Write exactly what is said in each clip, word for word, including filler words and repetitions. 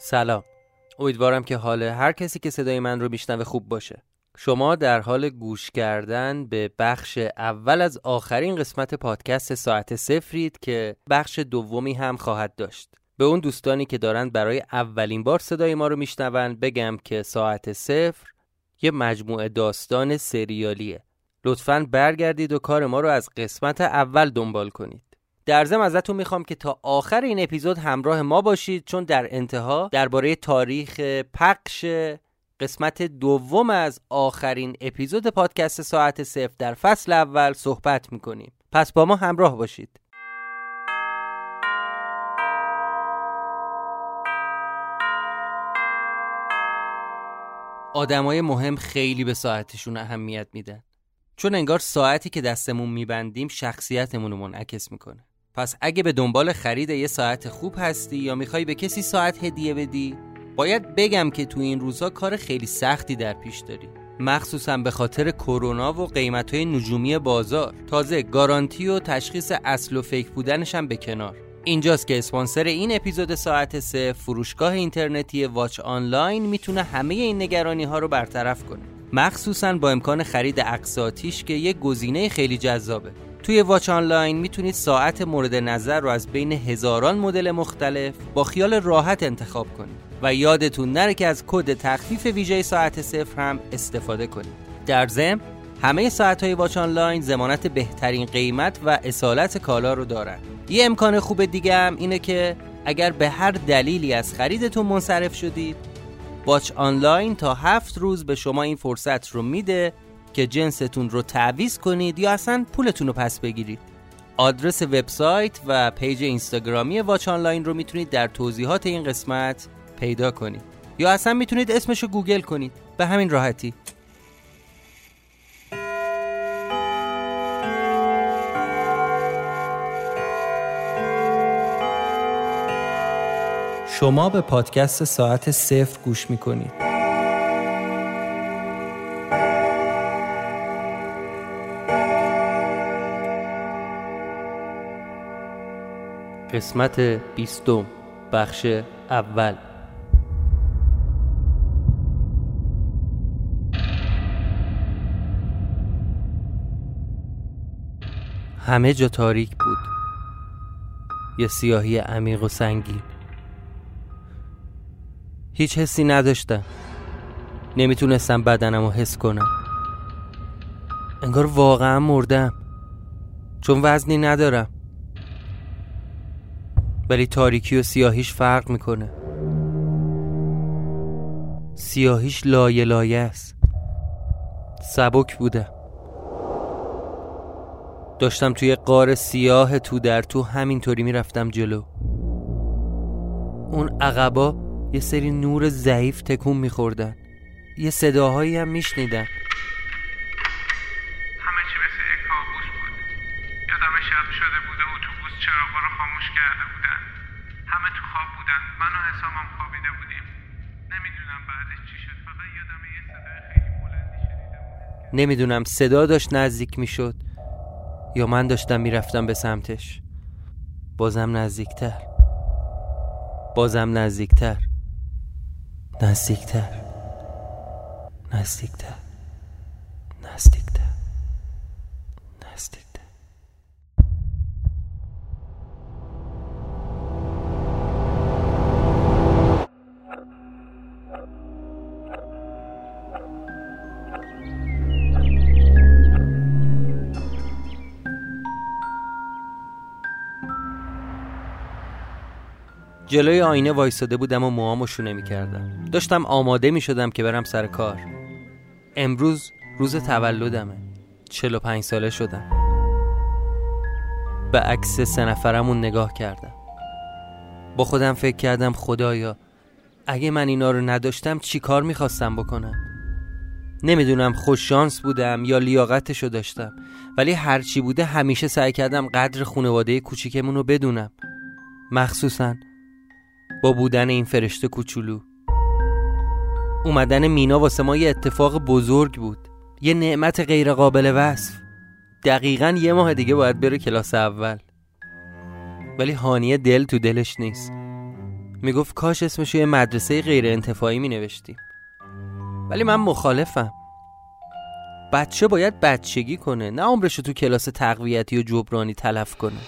سلام، امیدوارم که حال هر کسی که صدای من رو میشنوه خوب باشه. شما در حال گوش کردن به بخش اول از آخرین قسمت پادکست ساعت صفرید که بخش دومی هم خواهد داشت. به اون دوستانی که دارن برای اولین بار صدای ما رو میشنون بگم که ساعت صفر یه مجموعه داستان سریالیه. لطفاً برگردید و کار ما رو از قسمت اول دنبال کنید. در ضمن ازتون میخوام که تا آخر این اپیزود همراه ما باشید، چون در انتها درباره تاریخ پخش قسمت دوم از آخرین اپیزود پادکست ساعت صفر در فصل اول صحبت میکنیم. پس با ما همراه باشید. آدمای مهم خیلی به ساعتشون اهمیت میدن، چون انگار ساعتی که دستمون میبندیم شخصیتمون رو منعکس میکنه. پس اگه به دنبال خرید یه ساعت خوب هستی یا میخوای به کسی ساعت هدیه بدی، باید بگم که تو این روزا کار خیلی سختی در پیش داری، مخصوصا به خاطر کرونا و قیمت‌های نجومی بازار. تازه گارانتی و تشخیص اصل و فیک بودنش هم به کنار. اینجاست که اسپانسر این اپیزود ساعت سه، فروشگاه اینترنتی واچ آنلاین، میتونه همه این نگرانی‌ها رو برطرف کنه، مخصوصا با امکان خرید اقساطیش که یه گزینه خیلی جذابه. توی واچ آنلاین میتونید ساعت مورد نظر رو از بین هزاران مدل مختلف با خیال راحت انتخاب کنید و یادتون نره که از کد تخفیف ویژه ساعت صفر هم استفاده کنید. در ضمن همه ساعت‌های واچ آنلاین ضمانت بهترین قیمت و اصالت کالا رو دارن. یه امکان خوب دیگه هم اینه که اگر به هر دلیلی از خریدتون منصرف شدید، واچ آنلاین تا هفت روز به شما این فرصت رو میده که جنستون رو تعویض کنید یا اصلا پولتون رو پس بگیرید. آدرس وبسایت و پیج اینستاگرامی واچ آنلاین رو میتونید در توضیحات این قسمت پیدا کنید یا اصلا میتونید اسمشو گوگل کنید. به همین راحتی. شما به پادکست ساعت صفر گوش میکنید. قسمت بیستم، بخش اول. همه جا تاریک بود، یه سیاهی عمیق و سنگین. هیچ حسی نداشتم، نمیتونستم بدنمو حس کنم. انگار واقعا مردم، چون وزنی ندارم. ولی تاریکی و سیاهیش فرق میکنه. سیاهیش لایه لایه است. سبک بودم، داشتم توی غار سیاه تو در تو همینطوری میرفتم جلو. اون عقبا یه سری نور ضعیف تکون میخوردن، یه صداهایی هم میشنیدم. نمیدونم صدا داشت نزدیک میشد یا من داشتم میرفتم به سمتش. بازم نزدیکتر، بازم نزدیکتر، نزدیکتر، نزدیکتر، نزدیکتر، نزدیکتر. جلوی آینه وایساده بودم و موهامو شونه می‌کردم. داشتم آماده می‌شدم که برم سر کار. امروز روز تولدمه. چهل و پنج ساله شدم. به عکس سه نفرمون نگاه کردم. با خودم فکر کردم خدایا اگه من اینا رو نداشتم چی کار می‌خواستم بکنم؟ نمیدونم خوش شانس بودم یا لیاقتشو داشتم، ولی هر چی بوده همیشه سعی کردم قدر خانواده کوچیکمون رو بدونم، مخصوصاً با بودن این فرشته کوچولو. اومدن مینا واسه ما یه اتفاق بزرگ بود، یه نعمت غیر قابل وصف. دقیقاً یه ماه دیگه باید بره کلاس اول، ولی هانیه دل تو دلش نیست. میگفت کاش اسمش یه مدرسه غیر انتفاعی مینوشتیم. ولی من مخالفم. بچه باید بچگی کنه، نه عمرشو تو کلاس تقویتی و جبرانی تلف کنه.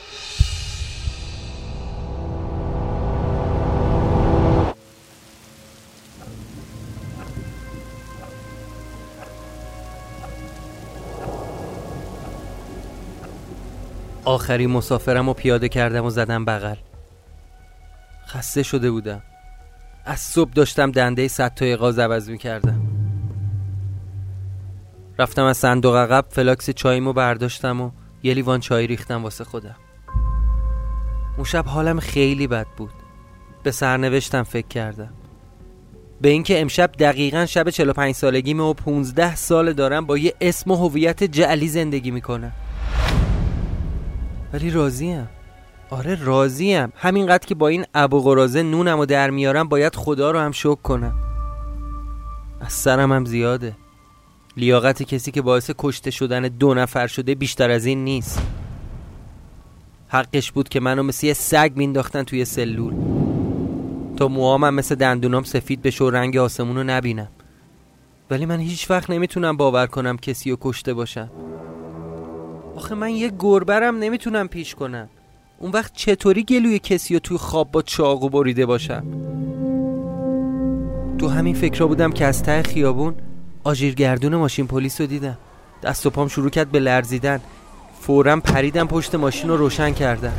آخری مسافرم رو پیاده کردم و زدم بغل. خسته شده بودم. از صبح داشتم دنده صد تا اغاز عوض می‌کردم. رفتم از صندوق عقب فلاکس چاییمو برداشتم و یه لیوان چای ریختم واسه خودم. اون شب حالم خیلی بد بود. به سرنوشتم فکر کردم. به اینکه امشب دقیقاً شب چهل و پنج سالگیمه و پانزده سال دارم با یه اسم و هویت جعلی زندگی می‌کنم. ولی راضیم. آره راضیم. همینقدر که با این ابوقرازه نونمو در میارم باید خدا رو هم شکر کنم. از سرم هم زیاده. لیاقت کسی که باعث کشته شدن دو نفر شده بیشتر از این نیست. حقش بود که منو مثل یه سگ مینداختن توی سلول تا موهامم مثل دندونام سفید بشه و رنگ آسمونو نبینم. ولی من هیچ وقت نمیتونم باور کنم کسی رو کشته باشم. آخه من یه گربرم نمیتونم پیش کنم. اون وقت چطوری گلوی کسی رو توی خواب با چاقو بریده باشم؟ تو همین فکرها بودم که از ته خیابون آژیرگردون ماشین پلیس رو دیدم. دست و پام شروع کرد به لرزیدن. فوراً پریدم پشت ماشین رو روشن کردم.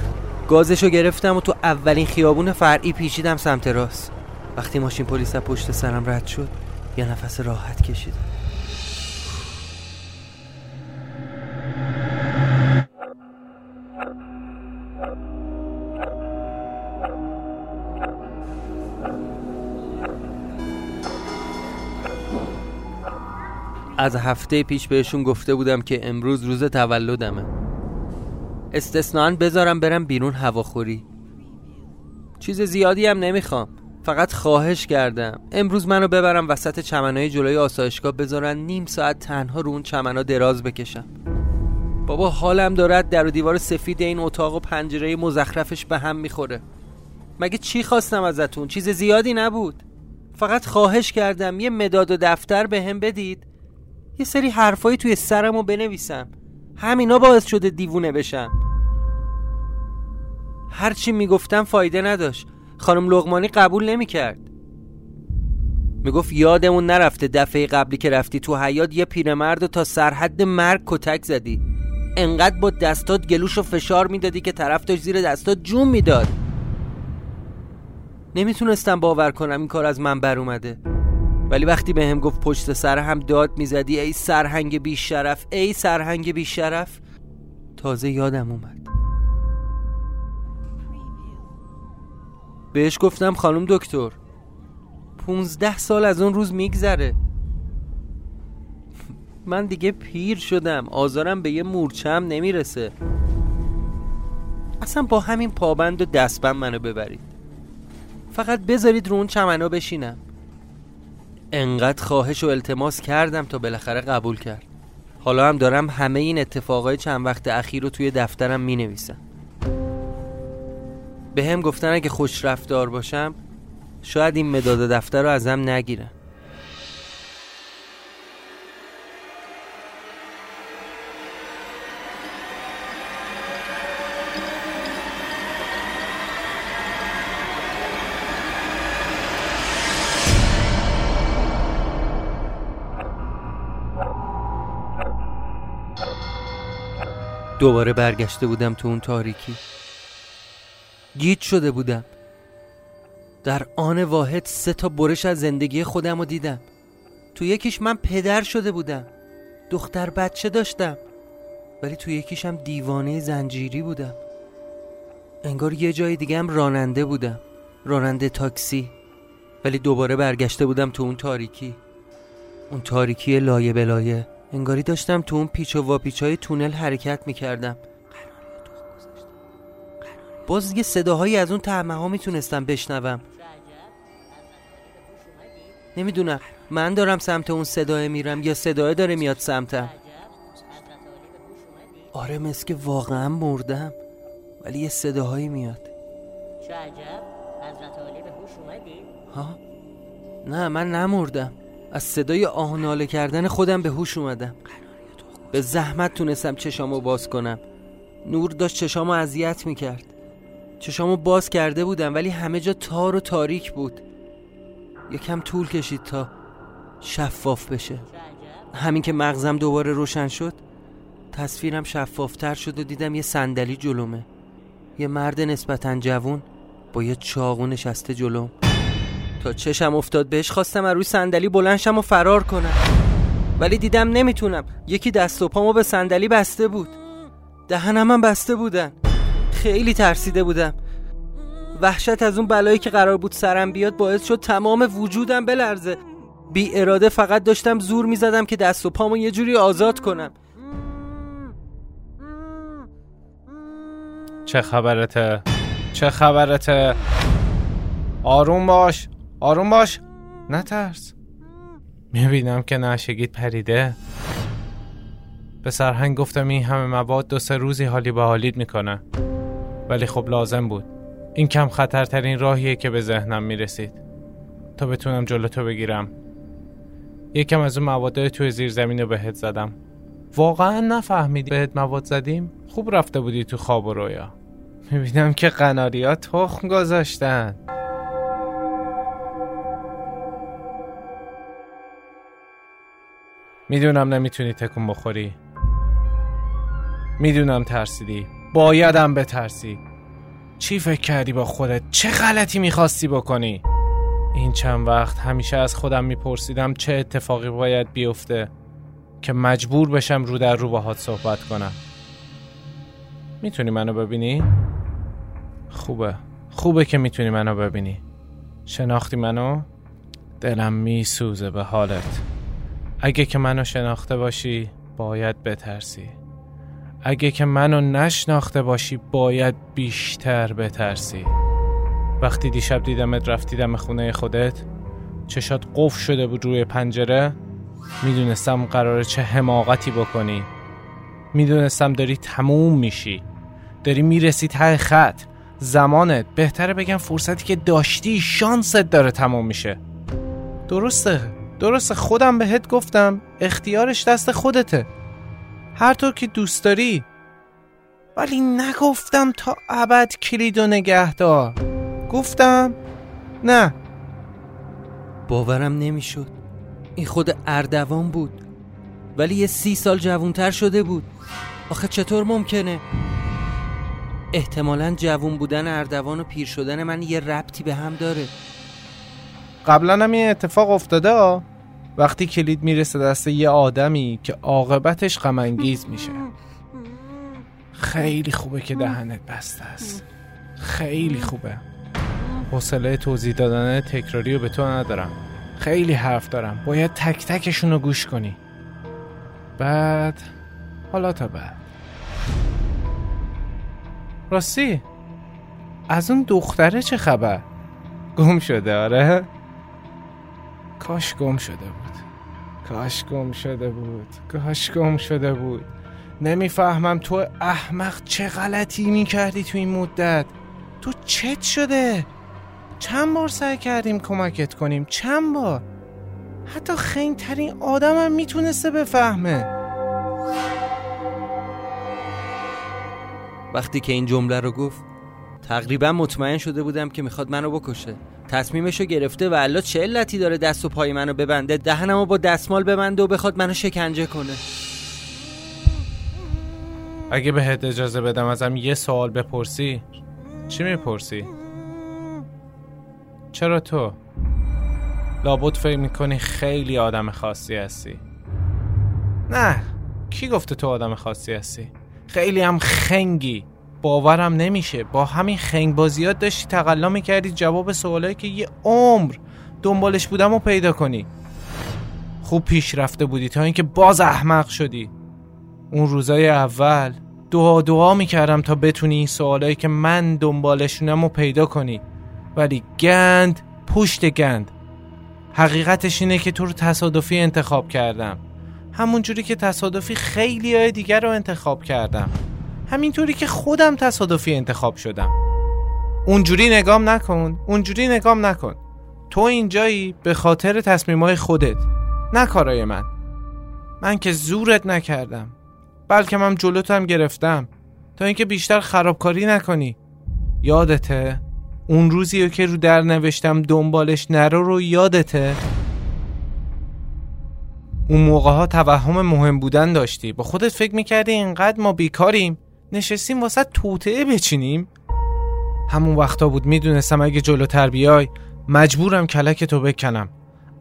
گازش رو گرفتم و تو اولین خیابون فرعی پیچیدم سمت راست. وقتی ماشین پلیس از پشت سرم رد شد یه نفس راحت کشیدم. از هفته پیش بهشون گفته بودم که امروز روز تولدمه. استثناً بذارم برم بیرون هواخوری. چیز زیادی هم نمیخوام. فقط خواهش کردم امروز منو ببرم وسط چمنای جلوی آسایشگاه، بذارن نیم ساعت تنها رو اون چمنا دراز بکشم. بابا حالم داره، در و دیوار سفید این اتاق و پنجره مزخرفش به هم میخوره. مگه چی خواستم ازتون؟ چیز زیادی نبود. فقط خواهش کردم یه مداد و دفتر بهم بدید. یه سری حرفایی توی سرمو بنویسم. همینا باعث شده دیوونه بشم. هرچی میگفتم فایده نداشت. خانم لقمانی قبول نمیکرد. میگفت یادمون نرفته دفعه قبلی که رفتی تو حیاط یه پیرمردو تا سرحد مرگ کتک زدی. انقدر با دستات گلوشو فشار میدادی که طرف داشت زیر دستات جون میداد. نمیتونستم باور کنم این کار از من بر اومده. ولی وقتی بهم گفت پشت سر هم داد میزدی ای سرهنگ بی شرف، ای سرهنگ بی شرف، تازه یادم اومد. بهش گفتم خانم دکتر پونزده سال از اون روز میگذره. من دیگه پیر شدم، آزارم به یه مورچم نمیرسه. اصلا با همین پابند و دستبند منو ببرید. فقط بذارید رو اون چمنا بشینم. انقدر خواهش و التماس کردم تا بالاخره قبول کرد. حالا هم دارم همه این اتفاقای چند وقت اخیر رو توی دفترم می نویسم. به هم گفتن اگه خوش رفتار باشم شاید این مداد دفتر رو ازم نگیرن. دوباره برگشته بودم تو اون تاریکی. گیج شده بودم. در آن واحد سه تا برش از زندگی خودم رو دیدم. تو یکیش من پدر شده بودم، دختر بچه داشتم، ولی تو یکیشم دیوانه زنجیری بودم. انگار یه جای دیگه هم راننده بودم، راننده تاکسی. ولی دوباره برگشته بودم تو اون تاریکی، اون تاریکی لایه به لایه. انگاری داشتم تو اون پیچ و واپیچای تونل حرکت میکردم. باز یه صداهایی از اون طعمه ها میتونستم بشنوم. نمیدونم من دارم سمت اون صداه میرم یا صداه داره میاد سمتم. آره مثل که واقعا مردم، ولی یه صداهایی میاد. چه عجب حضرت عالی به هوش اومدی؟ ها؟ نه من نمردم. از صدای آه ناله کردن خودم به هوش اومدم. به زحمت تونستم چشامو باز کنم. نور داشت چشامو اذیت میکرد. چشامو باز کرده بودم ولی همه جا تار و تاریک بود. یکم طول کشید تا شفاف بشه. همین که مغزم دوباره روشن شد تصویرم شفافتر شد و دیدم یه صندلی جلومه. یه مرد نسبتاً جوون با یه چاقو نشسته جلوم. تا چشم افتاد بهش خواستم از روی صندلی بلند شم و فرار کنم ولی دیدم نمیتونم. یکی دست و پامو به صندلی بسته بود، دهنم هم بسته بودن. خیلی ترسیده بودم. وحشت از اون بلایی که قرار بود سرم بیاد باعث شد تمام وجودم بلرزه. بی اراده فقط داشتم زور میزدم که دست و پامو یه جوری آزاد کنم. چه خبرته؟ چه خبرته؟ آروم باش، آروم باش، نترس. میبینم که نشگید پریده. به سرهنگ گفتم این همه مواد دو سه روزی حالی به حالیت میکنه، ولی خب لازم بود. این کم خطرترین راهیه که به ذهنم میرسید تا بتونم جلوتو بگیرم. یکم از اون مواد توی زیر زمین رو بهت زدم. واقعا نفهمیدی بهت مواد زدیم؟ خوب رفته بودی تو خواب و رویا. میبینم که قناری ها تخم گذاشتن. میدونم نمیتونی تکون بخوری، میدونم ترسیدی، بایدم بترسی. چی فکر کردی با خودت؟ چه غلطی میخواستی بکنی؟ این چند وقت همیشه از خودم میپرسیدم چه اتفاقی باید بیفته که مجبور بشم رو در رو باهات صحبت کنم. میتونی منو ببینی؟ خوبه، خوبه که میتونی منو ببینی. شناختی منو؟ دلم میسوزه به حالت. اگه که منو شناخته باشی باید بترسی. اگه که منو نشناخته باشی باید بیشتر بترسی. وقتی دیشب دیدمت رفتیدم خونه خودت، چشات قفل شده بود روی پنجره، میدونستم قراره چه حماقتی بکنی. میدونستم داری تموم میشی، داری میرسی ته خط. زمانت، بهتره بگم فرصتی که داشتی، شانست داره تموم میشه. درسته، درسته، خودم بهت گفتم اختیارش دست خودته، هر طور که دوست داری. ولی نگفتم تا ابد کلیدو نگه دار. گفتم نه. باورم نمیشد. این خود اردوان بود ولی یه سی سال جوانتر شده بود. آخه چطور ممکنه؟ احتمالاً جوان بودن اردوان و پیر شدن من یه ربطی به هم داره. قبلا هم یه اتفاق افتاده. وقتی کلید میرسه دست یه آدمی که عاقبتش غم انگیز میشه. خیلی خوبه که دهنت بسته است، خیلی خوبه. حوصله توضیح دادن تکراری رو به تو ندارم. خیلی حرف دارم، باید تک تکشون رو گوش کنی. بعد حالا تا بعد. راستی از اون دختره چه خبر؟ گم شده؟ آره کاش گم شده بود، کاش گم شده بود، کاش گم شده بود. نمیفهمم تو احمق چه غلطی میکردی تو این مدت. تو چت شده؟ چند بار سعی کردیم کمکت کنیم، چند بار. حتی خنگ‌ترین آدم هم میتونسته بفهمه. وقتی که این جمله رو گفت تقریبا مطمئن شده بودم که میخواد منو بکشه. تصمیمشو گرفته و الا چه علتی داره دست و پای منو ببنده، دهنمو با دستمال ببنده و بخواد منو شکنجه کنه. اگه بهت اجازه بدم ازم یه سوال بپرسی. چی میپرسی؟ چرا تو؟ لابد فکر میکنی خیلی آدم خاصی هستی. نه، کی گفته تو آدم خاصی هستی؟ خیلی هم خنگی، باورم نمیشه. با همین خنگبازیات داشتی تقلا میکردی جواب سوالایی که یه عمر دنبالش بودم رو پیدا کنی. خوب پیش رفته بودی تا اینکه باز احمق شدی. اون روزای اول دعا دعا میکردم تا بتونی این سوالایی که من دنبالشونم رو پیدا کنی، ولی گند پشت گند. حقیقتش اینه که تو رو تصادفی انتخاب کردم، همون جوری که تصادفی خیلی های دیگر رو انتخاب کردم، همینطوری که خودم تصادفی انتخاب شدم. اونجوری نگام نکن، اونجوری نگام نکن. تو اینجایی به خاطر تصمیمای خودت، نه کارای من. من که زورت نکردم، بلکه من جلوتم گرفتم تا اینکه بیشتر خرابکاری نکنی. یادته؟ اون روزی که رو در نوشتم دنبالش نرو رو یادته؟ اون موقع ها توهم مهم بودن داشتی، با خودت فکر میکردی اینقدر ما بیکاریم نشستیم واسه توطئه بچینیم. همون وقتا بود میدونستم اگه جلوتر بیای مجبورم کلک تو بکنم،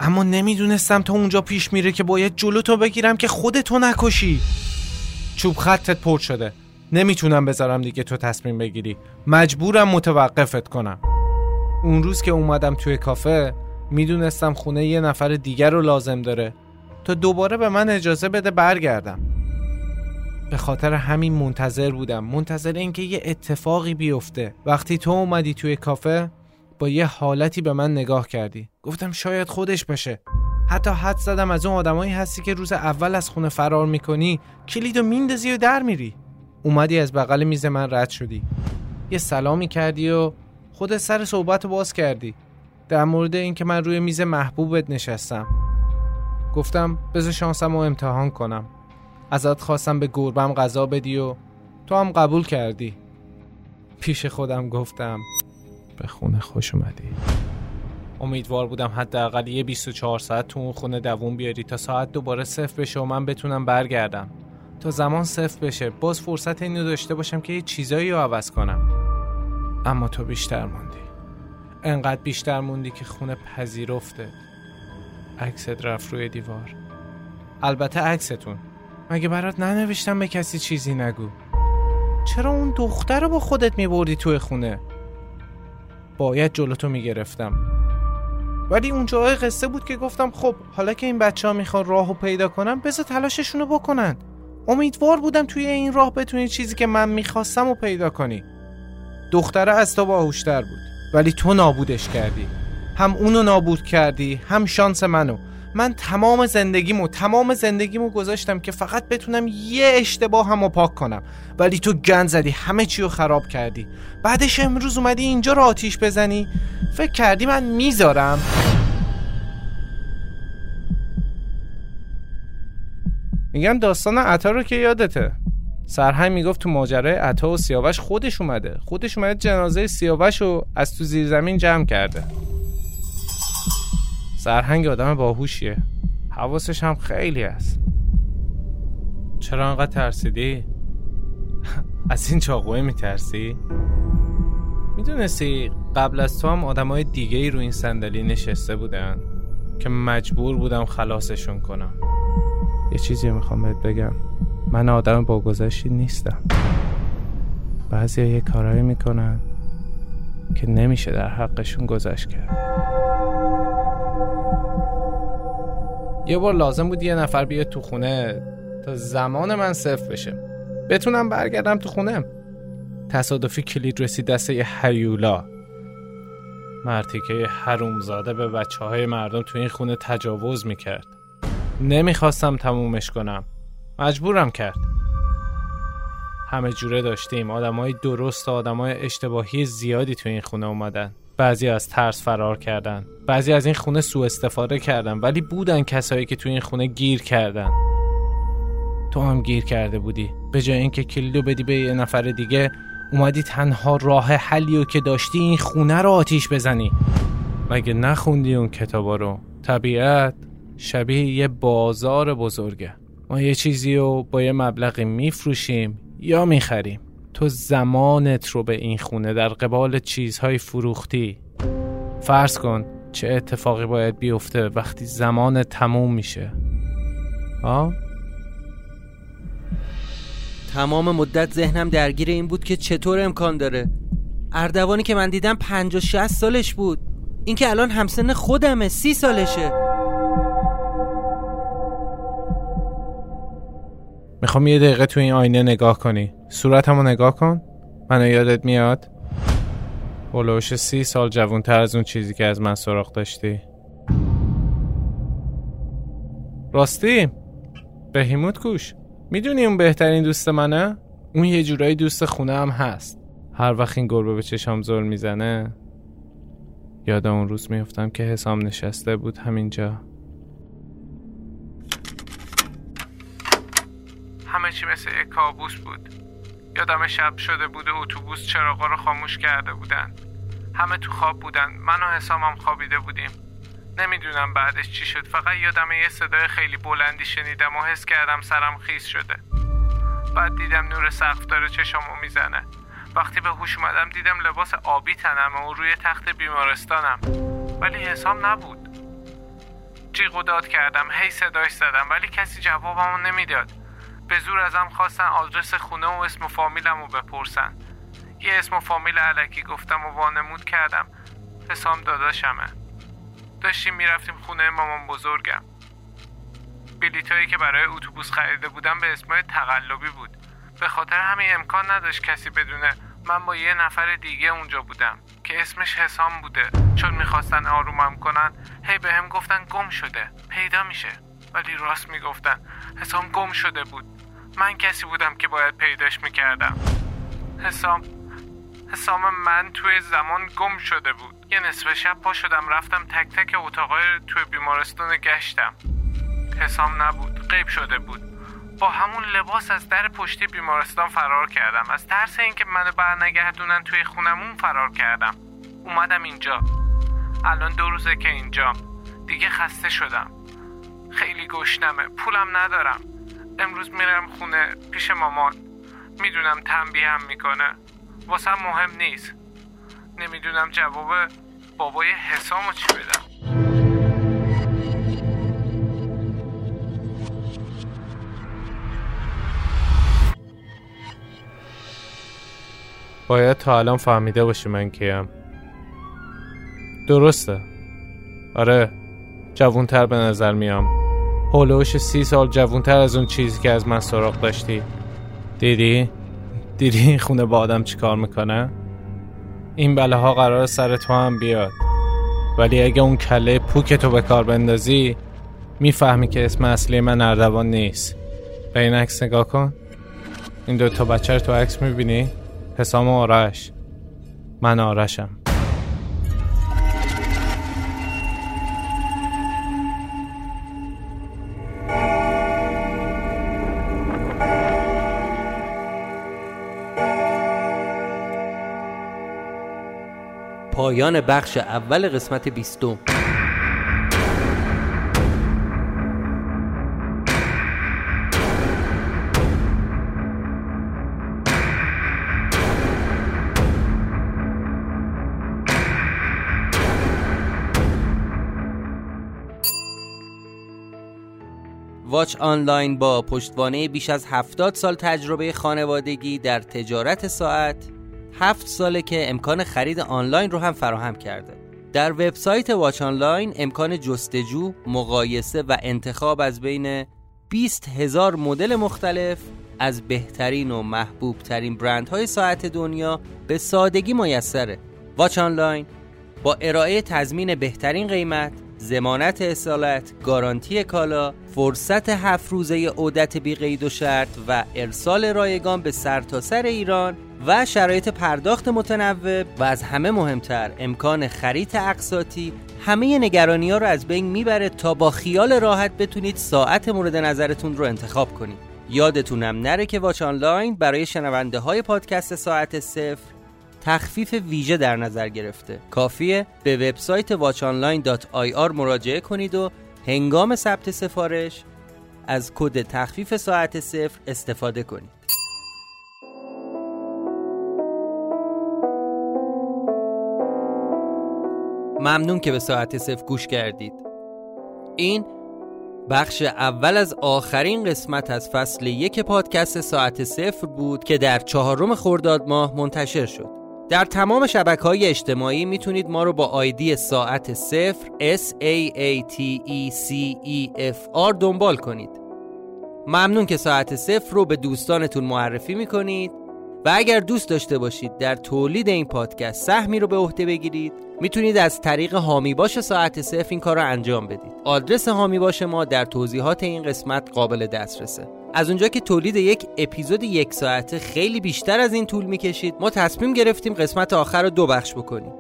اما نمیدونستم تا اونجا پیش میره که باید جلو تو بگیرم که خودتو نکشی. چوب خطت پر شده، نمیتونم بذارم دیگه تو تصمیم بگیری، مجبورم متوقفت کنم. اون روز که اومدم توی کافه میدونستم خونه یه نفر دیگر رو لازم داره تا دوباره به من اجازه بده برگردم. به خاطر همین منتظر بودم، منتظر اینکه یه اتفاقی بیفته. وقتی تو اومدی توی کافه با یه حالتی به من نگاه کردی، گفتم شاید خودش باشه. حتی حد زدم از اون آدمایی هستی که روز اول از خونه فرار میکنی کلیدو میندازی و در میری. اومدی از بغل میز من رد شدی، یه سلامی کردی و خودت سر صحبتو باز کردی در مورد اینکه من روی میز محبوبت نشستم. گفتم بذار شانسمو امتحان کنم، ازت خواستم به گربم غذا بدی و تو هم قبول کردی. پیش خودم گفتم به خونه خوش اومدی. امیدوار بودم حداقل یه بیست و چهار ساعت تو اون خونه دووم بیاری تا ساعت دوباره صفر بشه و من بتونم برگردم. تا زمان صفر بشه باز فرصت اینو داشته باشم که یه چیزایی رو عوض کنم. اما تو بیشتر موندی، انقدر بیشتر موندی که خونه پذیرفته. عکست رفت روی دیوار، البته عکستون. مگه برات ننوشتم به کسی چیزی نگو؟ چرا اون دختر رو با خودت میبردی توی خونه؟ باید جلوتو میگرفتم، ولی اون جای قصه بود که گفتم خب حالا که این بچه ها میخوان راهو پیدا کنن بذار تلاششونو بکنن. امیدوار بودم توی این راه بتونی چیزی که من میخواستم رو پیدا کنی. دختره از تو باهوشتر بود، ولی تو نابودش کردی. هم اونو نابود کردی، هم شانس منو. من تمام زندگیمو تمام زندگیمو گذاشتم که فقط بتونم یه اشتباهمو پاک کنم، ولی تو گند زدی، همه چی رو خراب کردی. بعدش امروز اومدی اینجا رو آتیش بزنی؟ فکر کردی من میذارم؟ میگم داستان عطا رو که یادته. سرهنگ میگفت تو ماجرای عطا و سیاوش خودش اومده خودش اومده جنازه سیاوش رو از تو زیر زمین جمع کرده. سرهنگ آدم باهوشیه، حواسش هم خیلی هست. چرا انقدر ترسیدی؟ از این چاقوه میترسی؟ میدونستی قبل از تو هم آدمای دیگه‌ای رو این صندلی نشسته بودن که مجبور بودم خلاصشون کنم. یه چیزی میخوام بهت بگم، من آدم باگذشتی نیستم. بعضیا یه کارایی میکنن که نمیشه در حقشون گذشت کرد. یه بار لازم بود یه نفر بیاد تو خونه تا زمان من صفر بشه بتونم برگردم تو خونه. تصادفی کلید رسید دست یه هیولا، مردی که حرومزاده به بچه‌های مردم تو این خونه تجاوز میکرد. نمیخواستم تمومش کنم، مجبورم کرد. همه جوره داشتیم، آدمای درست و آدمای اشتباهی زیادی تو این خونه اومدن. بعضی از ترس فرار کردن، بعضی از این خونه سوء استفاده کردن، ولی بودن کسایی که تو این خونه گیر کردن. تو هم گیر کرده بودی، به جای اینکه کلیدو بدی به یه نفر دیگه اومدی تنها راه حلیو که داشتی این خونه رو آتیش بزنی. مگه نخوندی اون کتابا رو؟ طبیعت شبیه یه بازار بزرگه، ما یه چیزی رو با یه مبلغی میفروشیم یا میخریم. تو زمانت رو به این خونه در قبال چیزهای فروختی. فرض کن چه اتفاقی باید بیفته وقتی زمان تموم میشه. آه؟ تمام مدت ذهنم درگیر این بود که چطور امکان داره اردوانی که من دیدم پنجاه شصت سالش بود، این که الان همسن خودمه سی سالشه. میخوام یه دقیقه تو این آینه نگاه کنی، صورتمو نگاه کن. منو یادت میاد؟ هلوش سی سال جوانتر از اون چیزی که از من سراغ داشتی. راستی بهیموت کوش، میدونی اون بهترین دوست منه؟ اون یه جورایی دوست خونه هم هست. هر وقت این گربه به چشام زل میزنه یاد اون روز میافتم که حسام نشسته بود همینجا. همه چی مثل یک کابوس بود. یادم شب شده بود و اتوبوس چراغا رو خاموش کرده بودن. همه تو خواب بودن. من و حسامم خوابیده بودیم. نمیدونم بعدش چی شد، فقط یادم یه صدای خیلی بلندی شنیدم و حس کردم سرم خیس شده. بعد دیدم نور سقف داره چشامو میزنه. وقتی به هوش اومدم دیدم لباس آبی تنمه و روی تخت بیمارستانم، ولی حسام نبود. جیغ و داد کردم، هی صداش زدم، ولی کسی جوابمو نمیداد. به زور ازم خواستن آدرس خونه و اسم و فامیلمو بپرسن. یه اسم و فامیل علکی گفتم و وانمود کردم حسام داداشمه. داشتیم میرفتیم خونه مامان بزرگم. بلیطایی که برای اتوبوس خریده بودم به اسمای تقلبی بود. به خاطر همین امکان نداشت کسی بدونه من با یه نفر دیگه اونجا بودم که اسمش حسام بوده. چون میخواستن آرومم کنن هی به هم گفتن گم شده، پیدا میشه. ولی راست میگفتن، حسام گم شده بود. من کسی بودم که باید پیداش میکردم. حسام حسام من توی زمان گم شده بود. یه نصف شب پا شدم رفتم تک تک اتاقای توی بیمارستان گشتم. حسام نبود، غیب شده بود. با همون لباس از در پشتی بیمارستان فرار کردم. از ترس اینکه منو برنگردونن توی خونمون فرار کردم. اومدم اینجا. الان دو روزه که اینجام. دیگه خسته شدم. خیلی گشنمه، پولم ندارم. امروز میرم خونه پیش مامان. میدونم تنبیهم میکنه، واسه مهم نیست. نمیدونم جواب بابای حسامو چی بدم. باید تا الان فهمیده باشی من کیم. درسته. آره، جوونتر به نظر میام. هولوش سی سال جوونتر از اون چیزی که از من سراغ داشتی. دیدی؟ دیدی این خونه با آدم چی کار میکنه؟ این بلاها قرار سر تو هم بیاد. ولی اگه اون کله پوک تو به کار بندازی میفهمی که اسم اصلی من اردوان نیست. به این عکس نگاه کن. این دوتا بچه رو تو عکس میبینی؟ حسام و آرش. من آرشم. پایان بخش اول قسمت بیستم. واچ آنلاین با پشتوانه بیش از هفتاد سال تجربه خانوادگی در تجارت ساعت، هفت ساله که امکان خرید آنلاین رو هم فراهم کرده. در وبسایت واچ آنلاین امکان جستجو، مقایسه و انتخاب از بین بیست هزار مدل مختلف از بهترین و محبوب ترین برندهای ساعت دنیا به سادگی میسره. واچ آنلاین با ارائه تضمین بهترین قیمت، ضمانت اصالت، گارانتی کالا، فرصت هفت روزه عودت بی قید و شرط و ارسال رایگان به سرتاسر ایران و شرایط پرداخت متنوع و از همه مهمتر امکان خرید اقساطی همه نگرانی‌ها رو از بین میبره تا با خیال راحت بتونید ساعت مورد نظرتون رو انتخاب کنید. یادتونم نره که واچ آنلاین برای شنونده های پادکست ساعت صفر تخفیف ویژه در نظر گرفته. کافیه به وبسایت واچ آنلاین دات آی آر مراجعه کنید و هنگام ثبت سفارش از کد تخفیف ساعت صفر استفاده کنید. ممنون که به ساعت صفر گوش کردید. این بخش اول از آخرین قسمت از فصل یک پادکست ساعت صفر بود که در چهارم خرداد ماه منتشر شد. در تمام شبکه‌های اجتماعی میتونید ما رو با آیدی ساعت صفر اس ای ای تی ای سی ای اف آر دنبال کنید. ممنون که ساعت صفر رو به دوستانتون معرفی میکنید و اگر دوست داشته باشید در تولید این پادکست سهمی رو به عهده بگیرید میتونید از طریق حامی باش ساعت صفر این کار رو انجام بدید. آدرس حامی باش ما در توضیحات این قسمت قابل دسترسه. از اونجا که تولید یک اپیزود یک ساعته خیلی بیشتر از این طول می‌کشید، ما تصمیم گرفتیم قسمت آخر رو دو بخش بکنیم.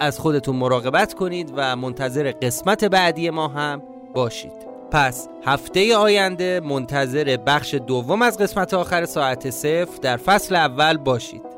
از خودتون مراقبت کنید و منتظر قسمت بعدی ما هم باشید. پس هفته آینده منتظر بخش دوم از قسمت آخر ساعت صفر در فصل اول باشید.